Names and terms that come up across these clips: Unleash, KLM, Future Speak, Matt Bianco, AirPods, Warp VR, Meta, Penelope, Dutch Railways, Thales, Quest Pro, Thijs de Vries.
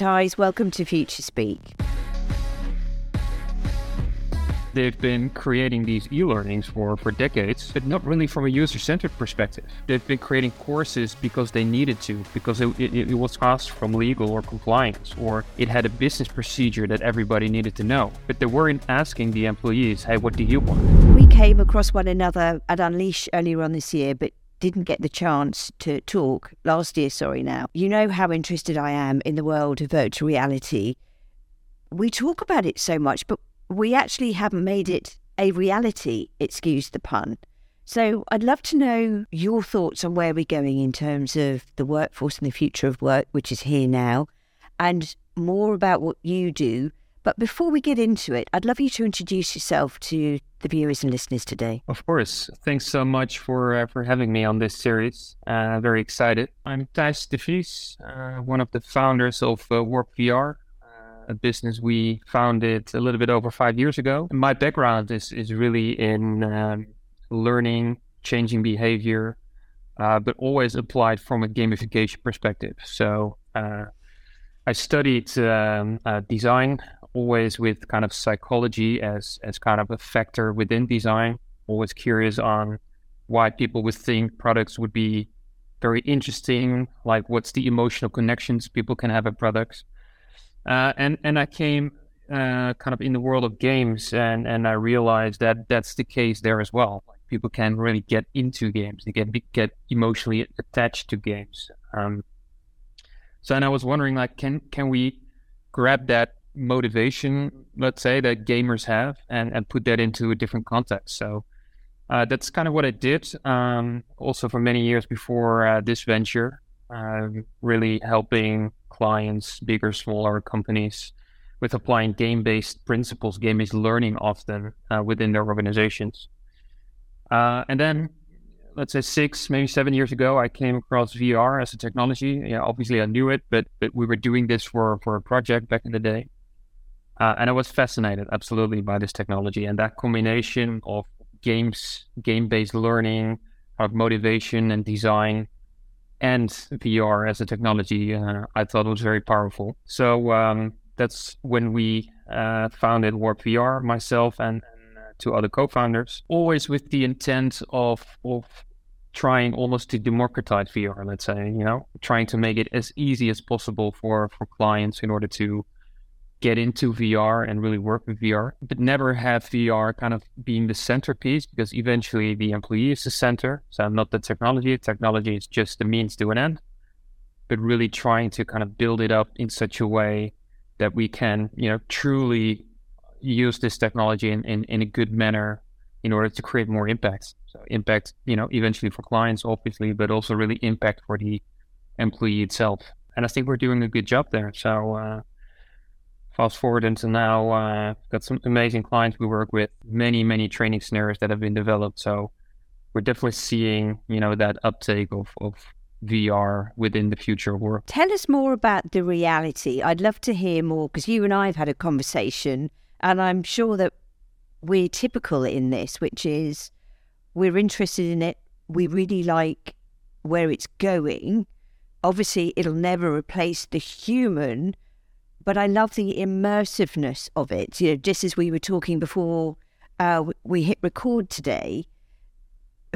Thijs, welcome to Future Speak. They've been creating these e-learnings for decades, but not really from a user-centered perspective. They've been creating courses because they needed to, because it was asked from legal or compliance, or it had a business procedure that everybody needed to know. But they weren't asking the employees, hey, what do you want? We came across one another at Unleash earlier on this year, but didn't get the chance to talk last year, now. You know how interested I am in the world of virtual reality. We talk about it so much, but we actually haven't made it a reality, excuse the pun. So I'd love to know your thoughts on where we're going in terms of the workforce and the future of work, which is here now, and more about what you do. But before we get into it, I'd love you to introduce yourself to the viewers and listeners today. Of course. Thanks so much for having me on this series. Very excited. I'm Thijs de Vries, one of the founders of Warp VR. A business we founded a little bit over 5 years ago. And my background is really in learning, changing behavior, but always applied from a gamification perspective. So I studied design, always with kind of psychology as kind of a factor within design. Always curious on why people would think products would be very interesting, like what's the emotional connections people can have at products. And I came kind of in the world of games, and I realized that that's the case there as well. Like, people can really get into games. They can get emotionally attached to games. So then I was wondering, like, can we grab that motivation, let's say, that gamers have and put that into a different context? So that's kind of what I did. Also for many years before this venture, really helping clients, bigger, smaller companies, with applying game-based principles, game-based learning often within their organizations. And then, let's say 6, maybe 7 years ago, I came across VR as a technology. Yeah, obviously I knew it, but we were doing this for a project back in the day. And I was fascinated, absolutely, by this technology. And that combination of games, game-based learning, of motivation and design, and VR as a technology, I thought it was very powerful. So that's when we founded Warp VR, myself and 2 other co-founders, always with the intent of trying almost to democratize VR, let's say, you know, trying to make it as easy as possible for clients in order to get into VR and really work with VR, but never have VR kind of being the centerpiece, because eventually the employee is the center. So not the technology. Technology is just the means to an end, but really trying to kind of build it up in such a way that we can, you know, truly use this technology in a good manner in order to create more impact. So impact, you know, eventually for clients, obviously, but also really impact for the employee itself. And I think we're doing a good job there. So, fast forward until now, got some amazing clients we work with, many, many training scenarios that have been developed. So we're definitely seeing, you know, that uptake of VR within the future of work. Tell us more about the reality. I'd love to hear more, because you and I have had a conversation, and I'm sure that we're typical in this, which is we're interested in it. We really like where it's going. Obviously, it'll never replace the human, but I love the immersiveness of it. You know, just as we were talking before we hit record today,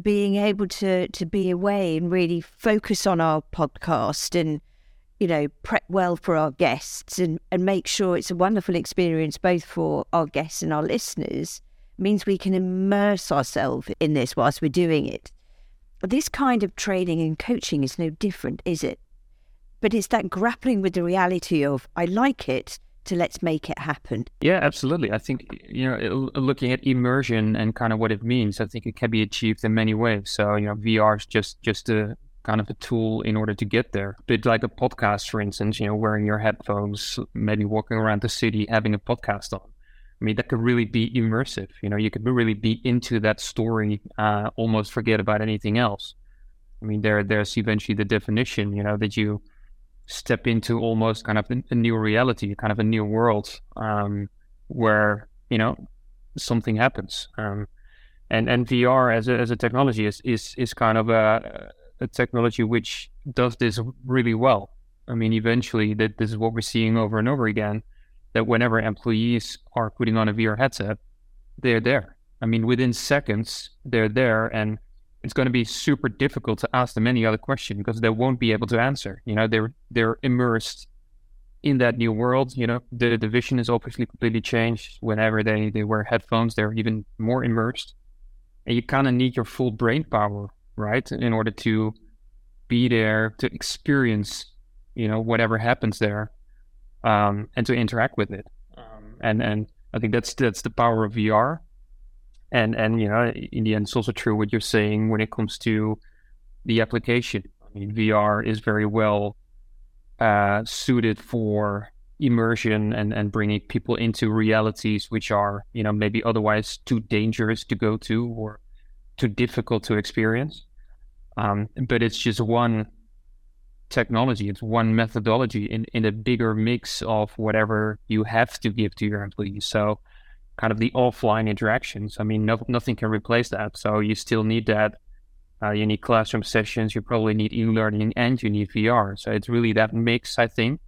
being able to be away and really focus on our podcast and, you know, prep well for our guests and make sure it's a wonderful experience both for our guests and our listeners, means we can immerse ourselves in this whilst we're doing it. But this kind of training and coaching is no different, is it? But it's that grappling with the reality of, I like it, to let's make it happen. Yeah, absolutely. I think, you know, looking at immersion and kind of what it means, I think it can be achieved in many ways. So, you know, VR is just a kind of a tool in order to get there. But like a podcast, for instance, you know, wearing your headphones, maybe walking around the city, having a podcast on. I mean, that could really be immersive. You know, you could really be into that story, almost forget about anything else. I mean, there's eventually the definition, you know, that you step into almost kind of a new reality, kind of a new world, where, you know, something happens. And VR as a technology is kind of a technology which does this really well. I mean, eventually that this is what we're seeing over and over again, that whenever employees are putting on a VR headset, they're there. I mean, within seconds, they're there, and it's going to be super difficult to ask them any other question because they won't be able to answer. You know, they're immersed in that new world. You know, the vision is obviously completely changed. Whenever they wear headphones, they're even more immersed. And you kind of need your full brain power, right, in order to be there, to experience, you know, whatever happens there, and to interact with it. And I think that's the power of VR. And you know, in the end, it's also true what you're saying when it comes to the application. I mean, VR is very well suited for immersion and bringing people into realities which are, you know, maybe otherwise too dangerous to go to or too difficult to experience. But it's just one technology, it's one methodology in a bigger mix of whatever you have to give to your employees. So kind of the offline interactions. I mean, nothing can replace that. So you still need that. You need classroom sessions. You probably need e-learning, and you need VR. So it's really that mix, I think,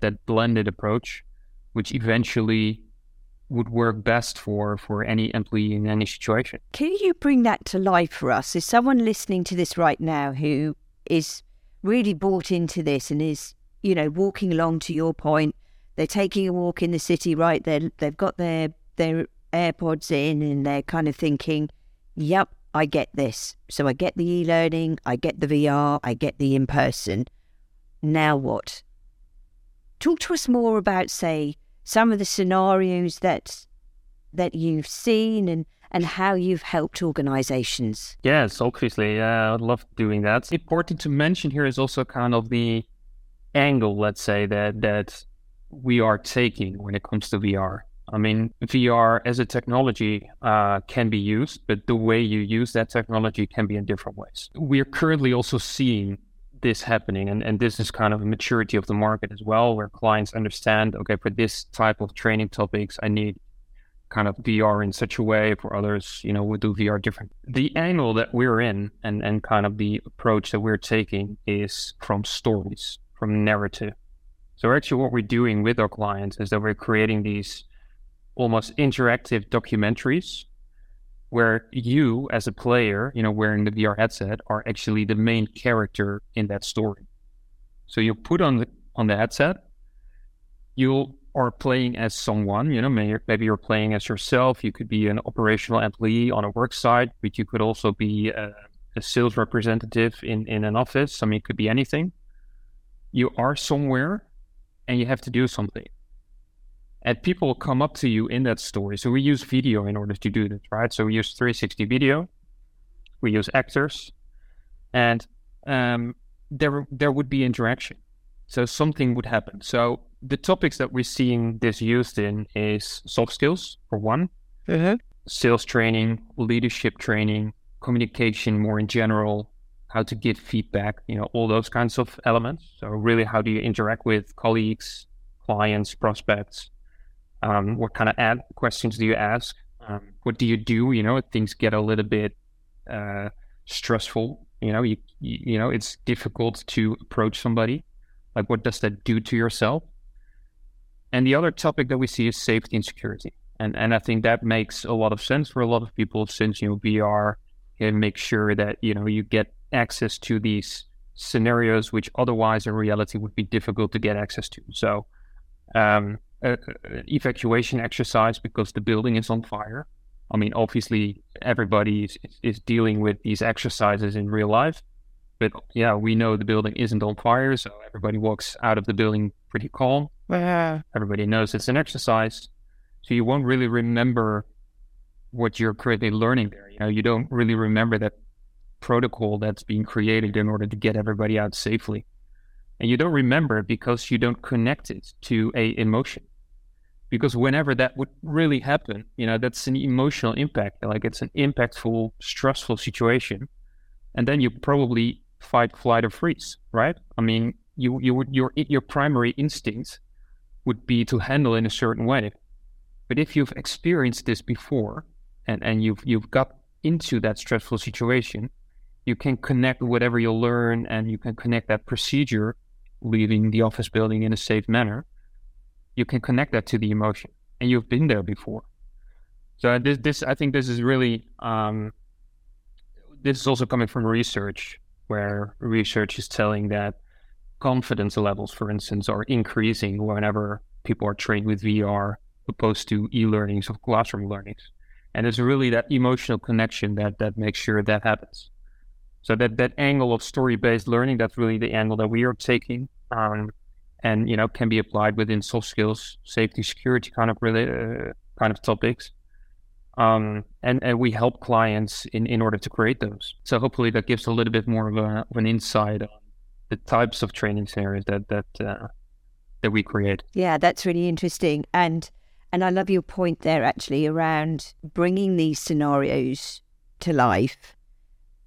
that blended approach, which eventually would work best for any employee in any situation. Can you bring that to life for us? Is someone listening to this right now who is really bought into this and is, you know, walking along to your point? They're taking a walk in the city, right? They've got their AirPods in and they're kind of thinking, yep, I get this. So I get the e-learning, I get the VR, I get the in-person. Now what? Talk to us more about, say, some of the scenarios that you've seen and how you've helped organizations. Yes, obviously. I love doing that. Important to mention here is also kind of the angle, let's say, that we are taking when it comes to VR. I mean, VR as a technology can be used, but the way you use that technology can be in different ways. We are currently also seeing this happening, and this is kind of a maturity of the market as well, where clients understand, okay, for this type of training topics, I need kind of VR in such a way. For others, you know, we'll do VR different. The angle that we're in and kind of the approach that we're taking is from stories, from narrative. So actually what we're doing with our clients is that we're creating these almost interactive documentaries where you as a player, you know, wearing the VR headset, are actually the main character in that story. So you put on the headset, you are playing as someone, you know, maybe you're playing as yourself. You could be an operational employee on a work site, but you could also be a sales representative in an office. I mean, it could be anything. You are somewhere and you have to do something. And people come up to you in that story. So we use video in order to do this, right? So we use 360 video. We use actors. And there would be interaction. So something would happen. So the topics that we're seeing this used in is soft skills, for one. Mm-hmm. Sales training, leadership training, communication more in general, how to give feedback, you know, all those kinds of elements. So really, how do you interact with colleagues, clients, prospects? What kind of questions do you ask? What do you do? You know, things get a little bit stressful. You know, you know, it's difficult to approach somebody. Like, what does that do to yourself? And the other topic that we see is safety and security. And I think that makes a lot of sense for a lot of people, since, you know, VR can make sure that, you know, you get access to these scenarios which otherwise in reality would be difficult to get access to. So evacuation exercise because the building is on fire. I mean, obviously everybody is dealing with these exercises in real life, but yeah, we know the building isn't on fire, so everybody walks out of the building pretty calm. Yeah. Everybody knows it's an exercise, so you won't really remember what you're currently learning there. You know, you don't really remember that protocol that's being created in order to get everybody out safely. And you don't remember because you don't connect it to a emotion. Because whenever that would really happen, you know, that's an emotional impact. Like, it's an impactful, stressful situation. And then you probably fight, flight, or freeze, right? I mean, your primary instinct would be to handle in a certain way. But if you've experienced this before and you've got into that stressful situation, you can connect whatever you learn, and you can connect that procedure leaving the office building in a safe manner, you can connect that to the emotion, and you've been there before. So this I think this is really, this is also coming from research, where research is telling that confidence levels, for instance, are increasing whenever people are trained with VR opposed to e-learnings or classroom learnings. And it's really that emotional connection that makes sure that happens. So that angle of story-based learning, that's really the angle that we are taking, and can be applied within soft skills, safety, security kind of topics. And we help clients in order to create those. So hopefully that gives a little bit more of an insight on the types of training scenarios that we create. Yeah, that's really interesting. And I love your point there, actually, around bringing these scenarios to life.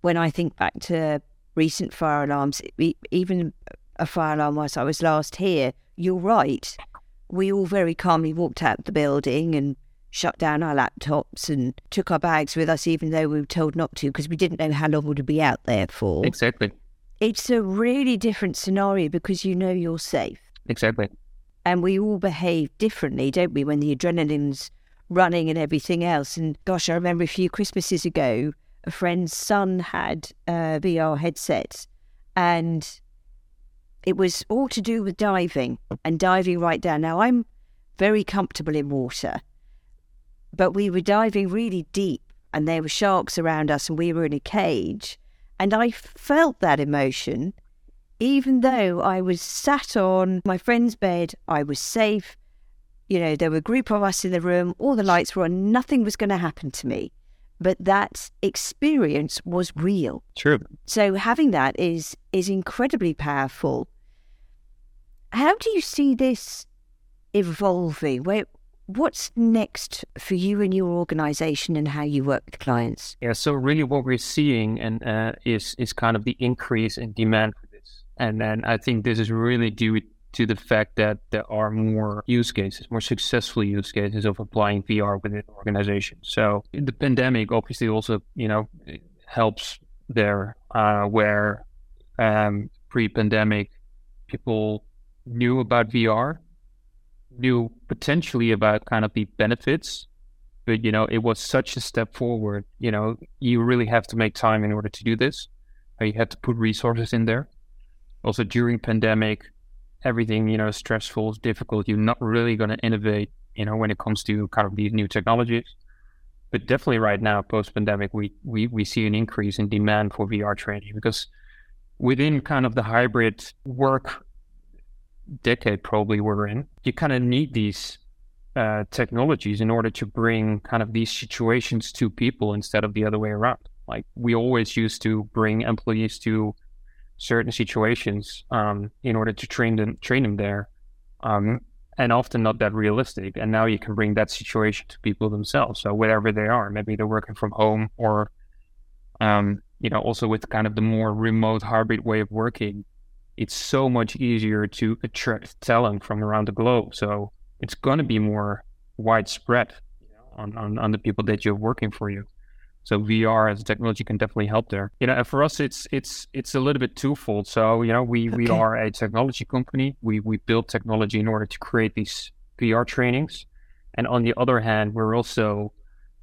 When I think back to recent fire alarms, even a fire alarm whilst I was last here, you're right. We all very calmly walked out the building and shut down our laptops and took our bags with us, even though we were told not to, because we didn't know how long we'd be out there for. Exactly. It's a really different scenario because you know you're safe. Exactly. And we all behave differently, don't we, when the adrenaline's running and everything else. And gosh, I remember a few Christmases ago, a friend's son had VR headsets, and it was all to do with diving right down. Now, I'm very comfortable in water, but we were diving really deep and there were sharks around us and we were in a cage. And I felt that emotion, even though I was sat on my friend's bed, I was safe. There were a group of us in the room, all the lights were on, nothing was going to happen to me. But that experience was real. True. So having that is incredibly powerful. How do you see this evolving? What's next for you and your organization and how you work with clients? Yeah, so really what we're seeing and is kind of the increase in demand for this. And then I think this is really due to the fact that there are more use cases, more successful use cases of applying VR within organizations. So the pandemic obviously also, helps there where pre-pandemic people knew about VR, knew potentially about kind of the benefits, but it was such a step forward. You really have to make time in order to do this. You have to put resources in there. Also during pandemic, everything is stressful, is difficult. You're not really going to innovate, when it comes to kind of these new technologies. But definitely right now, post pandemic, we see an increase in demand for VR training because within kind of the hybrid work decade probably we're in, you kind of need these technologies in order to bring kind of these situations to people instead of the other way around. Like we always used to bring employees to certain situations in order to train them there, and often not that realistic. And now you can bring that situation to people themselves. So wherever they are, maybe they're working from home or also with kind of the more remote hybrid way of working, it's so much easier to attract talent from around the globe. So it's going to be more widespread on the people that you're working for you. So VR as a technology can definitely help there. And for us, it's a little bit twofold. So, we are a technology company. We build technology in order to create these VR trainings. And on the other hand, we're also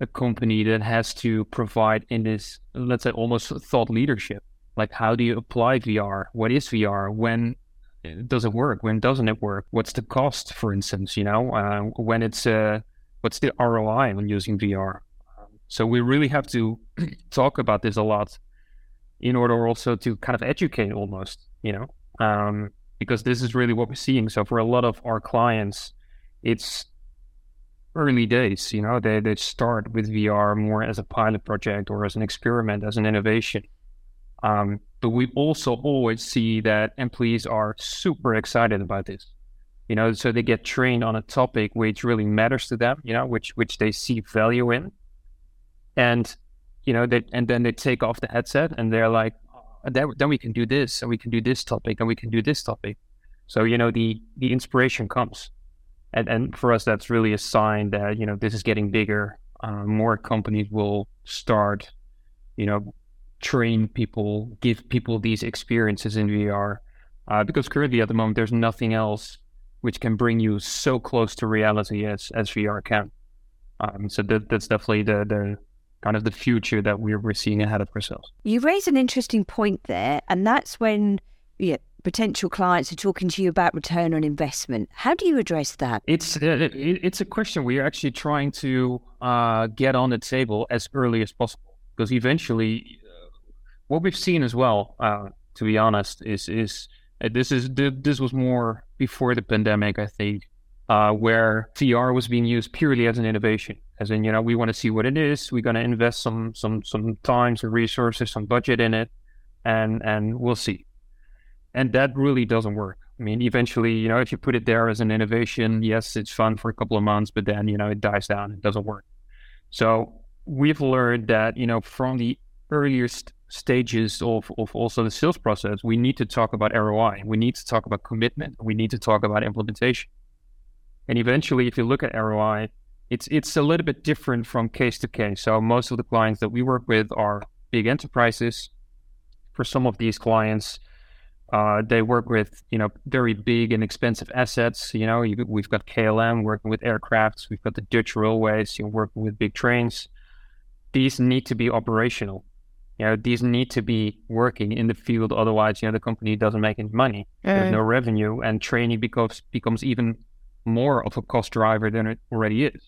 a company that has to provide in this, let's say, almost thought leadership. Like, how do you apply VR? What is VR? When does it work? When doesn't it work? What's the cost, for instance, when it's, what's the ROI on using VR? So we really have to talk about this a lot in order also to kind of educate almost, because this is really what we're seeing. So for a lot of our clients, it's early days, they start with VR more as a pilot project or as an experiment, as an innovation. But we also always see that employees are super excited about this, so they get trained on a topic which really matters to them, which they see value in. And, then they take off the headset and they're like, oh, then we can do this and we can do this topic and we can do this topic. So, the inspiration comes. And for us, that's really a sign that, this is getting bigger. More companies will start, train people, give people these experiences in VR Because currently at the moment, there's nothing else which can bring you so close to reality as VR can. So that's definitely the kind of the future that we're seeing ahead of ourselves. You raise an interesting point there, and that's when potential clients are talking to you about return on investment. How do you address that? It's a question we are actually trying to get on the table as early as possible, because eventually, what we've seen as well, to be honest, this was more before the pandemic, I think, where VR was being used purely as an innovation, as in, we want to see what it is. We're going to invest some time, some resources, some budget in it, and we'll see. And that really doesn't work. I mean, eventually, if you put it there as an innovation, yes, it's fun for a couple of months, but then, it dies down. It doesn't work. So we've learned that, from the earliest stages of also the sales process, we need to talk about ROI. We need to talk about commitment. We need to talk about implementation. And eventually, if you look at ROI, it's a little bit different from case to case. So most of the clients that we work with are big enterprises. For some of these clients, they work with, very big and expensive assets. We've got KLM working with aircrafts. We've got the Dutch Railways, working with big trains. These need to be operational. These need to be working in the field. Otherwise, the company doesn't make any money. There's no revenue, and training becomes even more of a cost driver than it already is.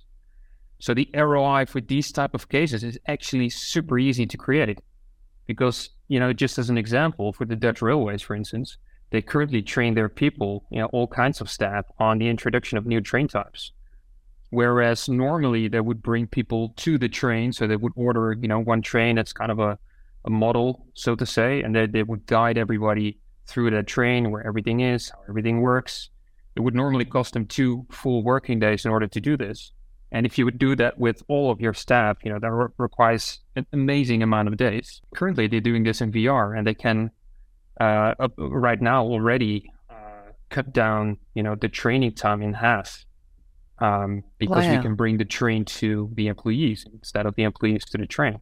So the ROI for these type of cases is actually super easy to create it, because, just as an example, for the Dutch Railways, for instance, they currently train their people, all kinds of staff, on the introduction of new train types. Whereas normally they would bring people to the train, so they would order, one train that's kind of a model, so to say, and they would guide everybody through that train, where everything is, how everything works. It would normally cost them 2 full working days in order to do this. And if you would do that with all of your staff, that requires an amazing amount of days. Currently, they're doing this in VR, and they can, right now already, cut down, the training time in half, because we can bring the train to the employees instead of the employees to the train.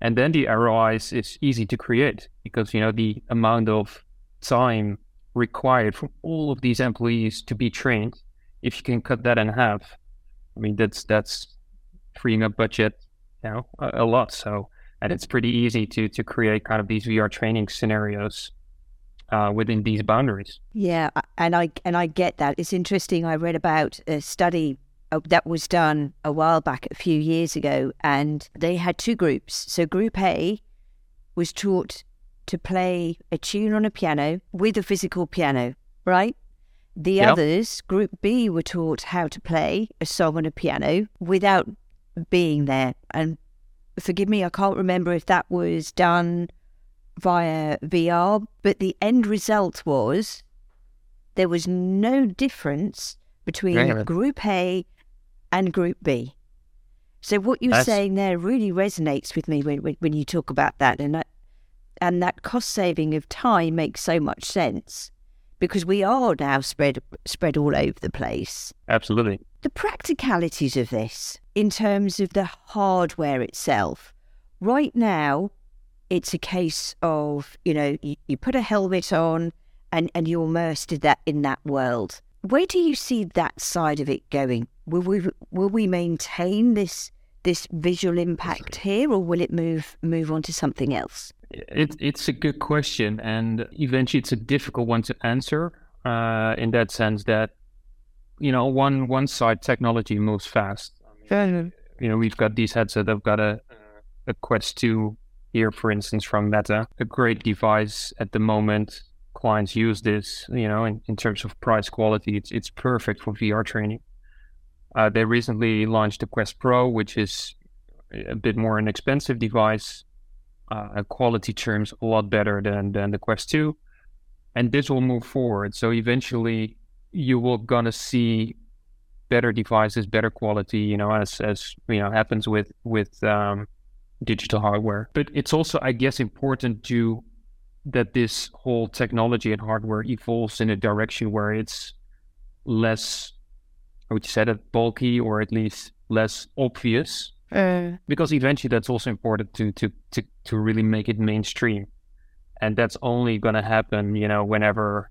And then the ROI is easy to create, because, the amount of time required from all of these employees to be trained, if you can cut that in half, I mean, that's freeing up budget, a lot. So, and it's pretty easy to create kind of these VR training scenarios within these boundaries. Yeah, and I get that. It's interesting. I read about a study that was done a while back, a few years ago, and they had 2 groups. So Group A was taught to play a tune on a piano with a physical piano, right? The others, Group B, were taught how to play a song on a piano without being there. And forgive me, I can't remember if that was done via VR, but the end result was there was no difference between Group A and Group B. So what you're saying there really resonates with me when you talk about that. And that cost saving of time makes so much sense, because we are now spread all over the place. Absolutely. The practicalities of this in terms of the hardware itself. Right now, it's a case of, you put a helmet on and you're immersed in that world. Where do you see that side of it going? Will we maintain this visual impact here, or will it move on to something else? It's a good question, and eventually it's a difficult one to answer, in that sense that, one side, technology moves fast. I mean, we've got these headsets. I've got a Quest 2 here, for instance, from Meta, a great device at the moment. Clients use this, in terms of price quality, it's perfect for VR training. They recently launched the Quest Pro, which is a bit more an expensive device. Quality terms a lot better than the Quest 2, and this will move forward. So eventually, you will gonna see better devices, better quality. As happens with digital hardware. But it's also, I guess, important that this whole technology and hardware evolves in a direction where it's less, I would say, that bulky, or at least less obvious. Because eventually that's also important to really make it mainstream. And that's only going to happen, you know, whenever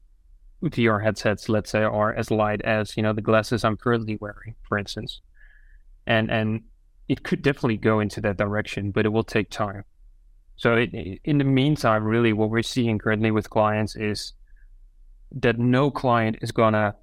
VR headsets, let's say, are as light as, you know, the glasses I'm currently wearing, for instance. And it could definitely go into that direction, but it will take time. So in the meantime, really what we're seeing currently with clients is that no client is going to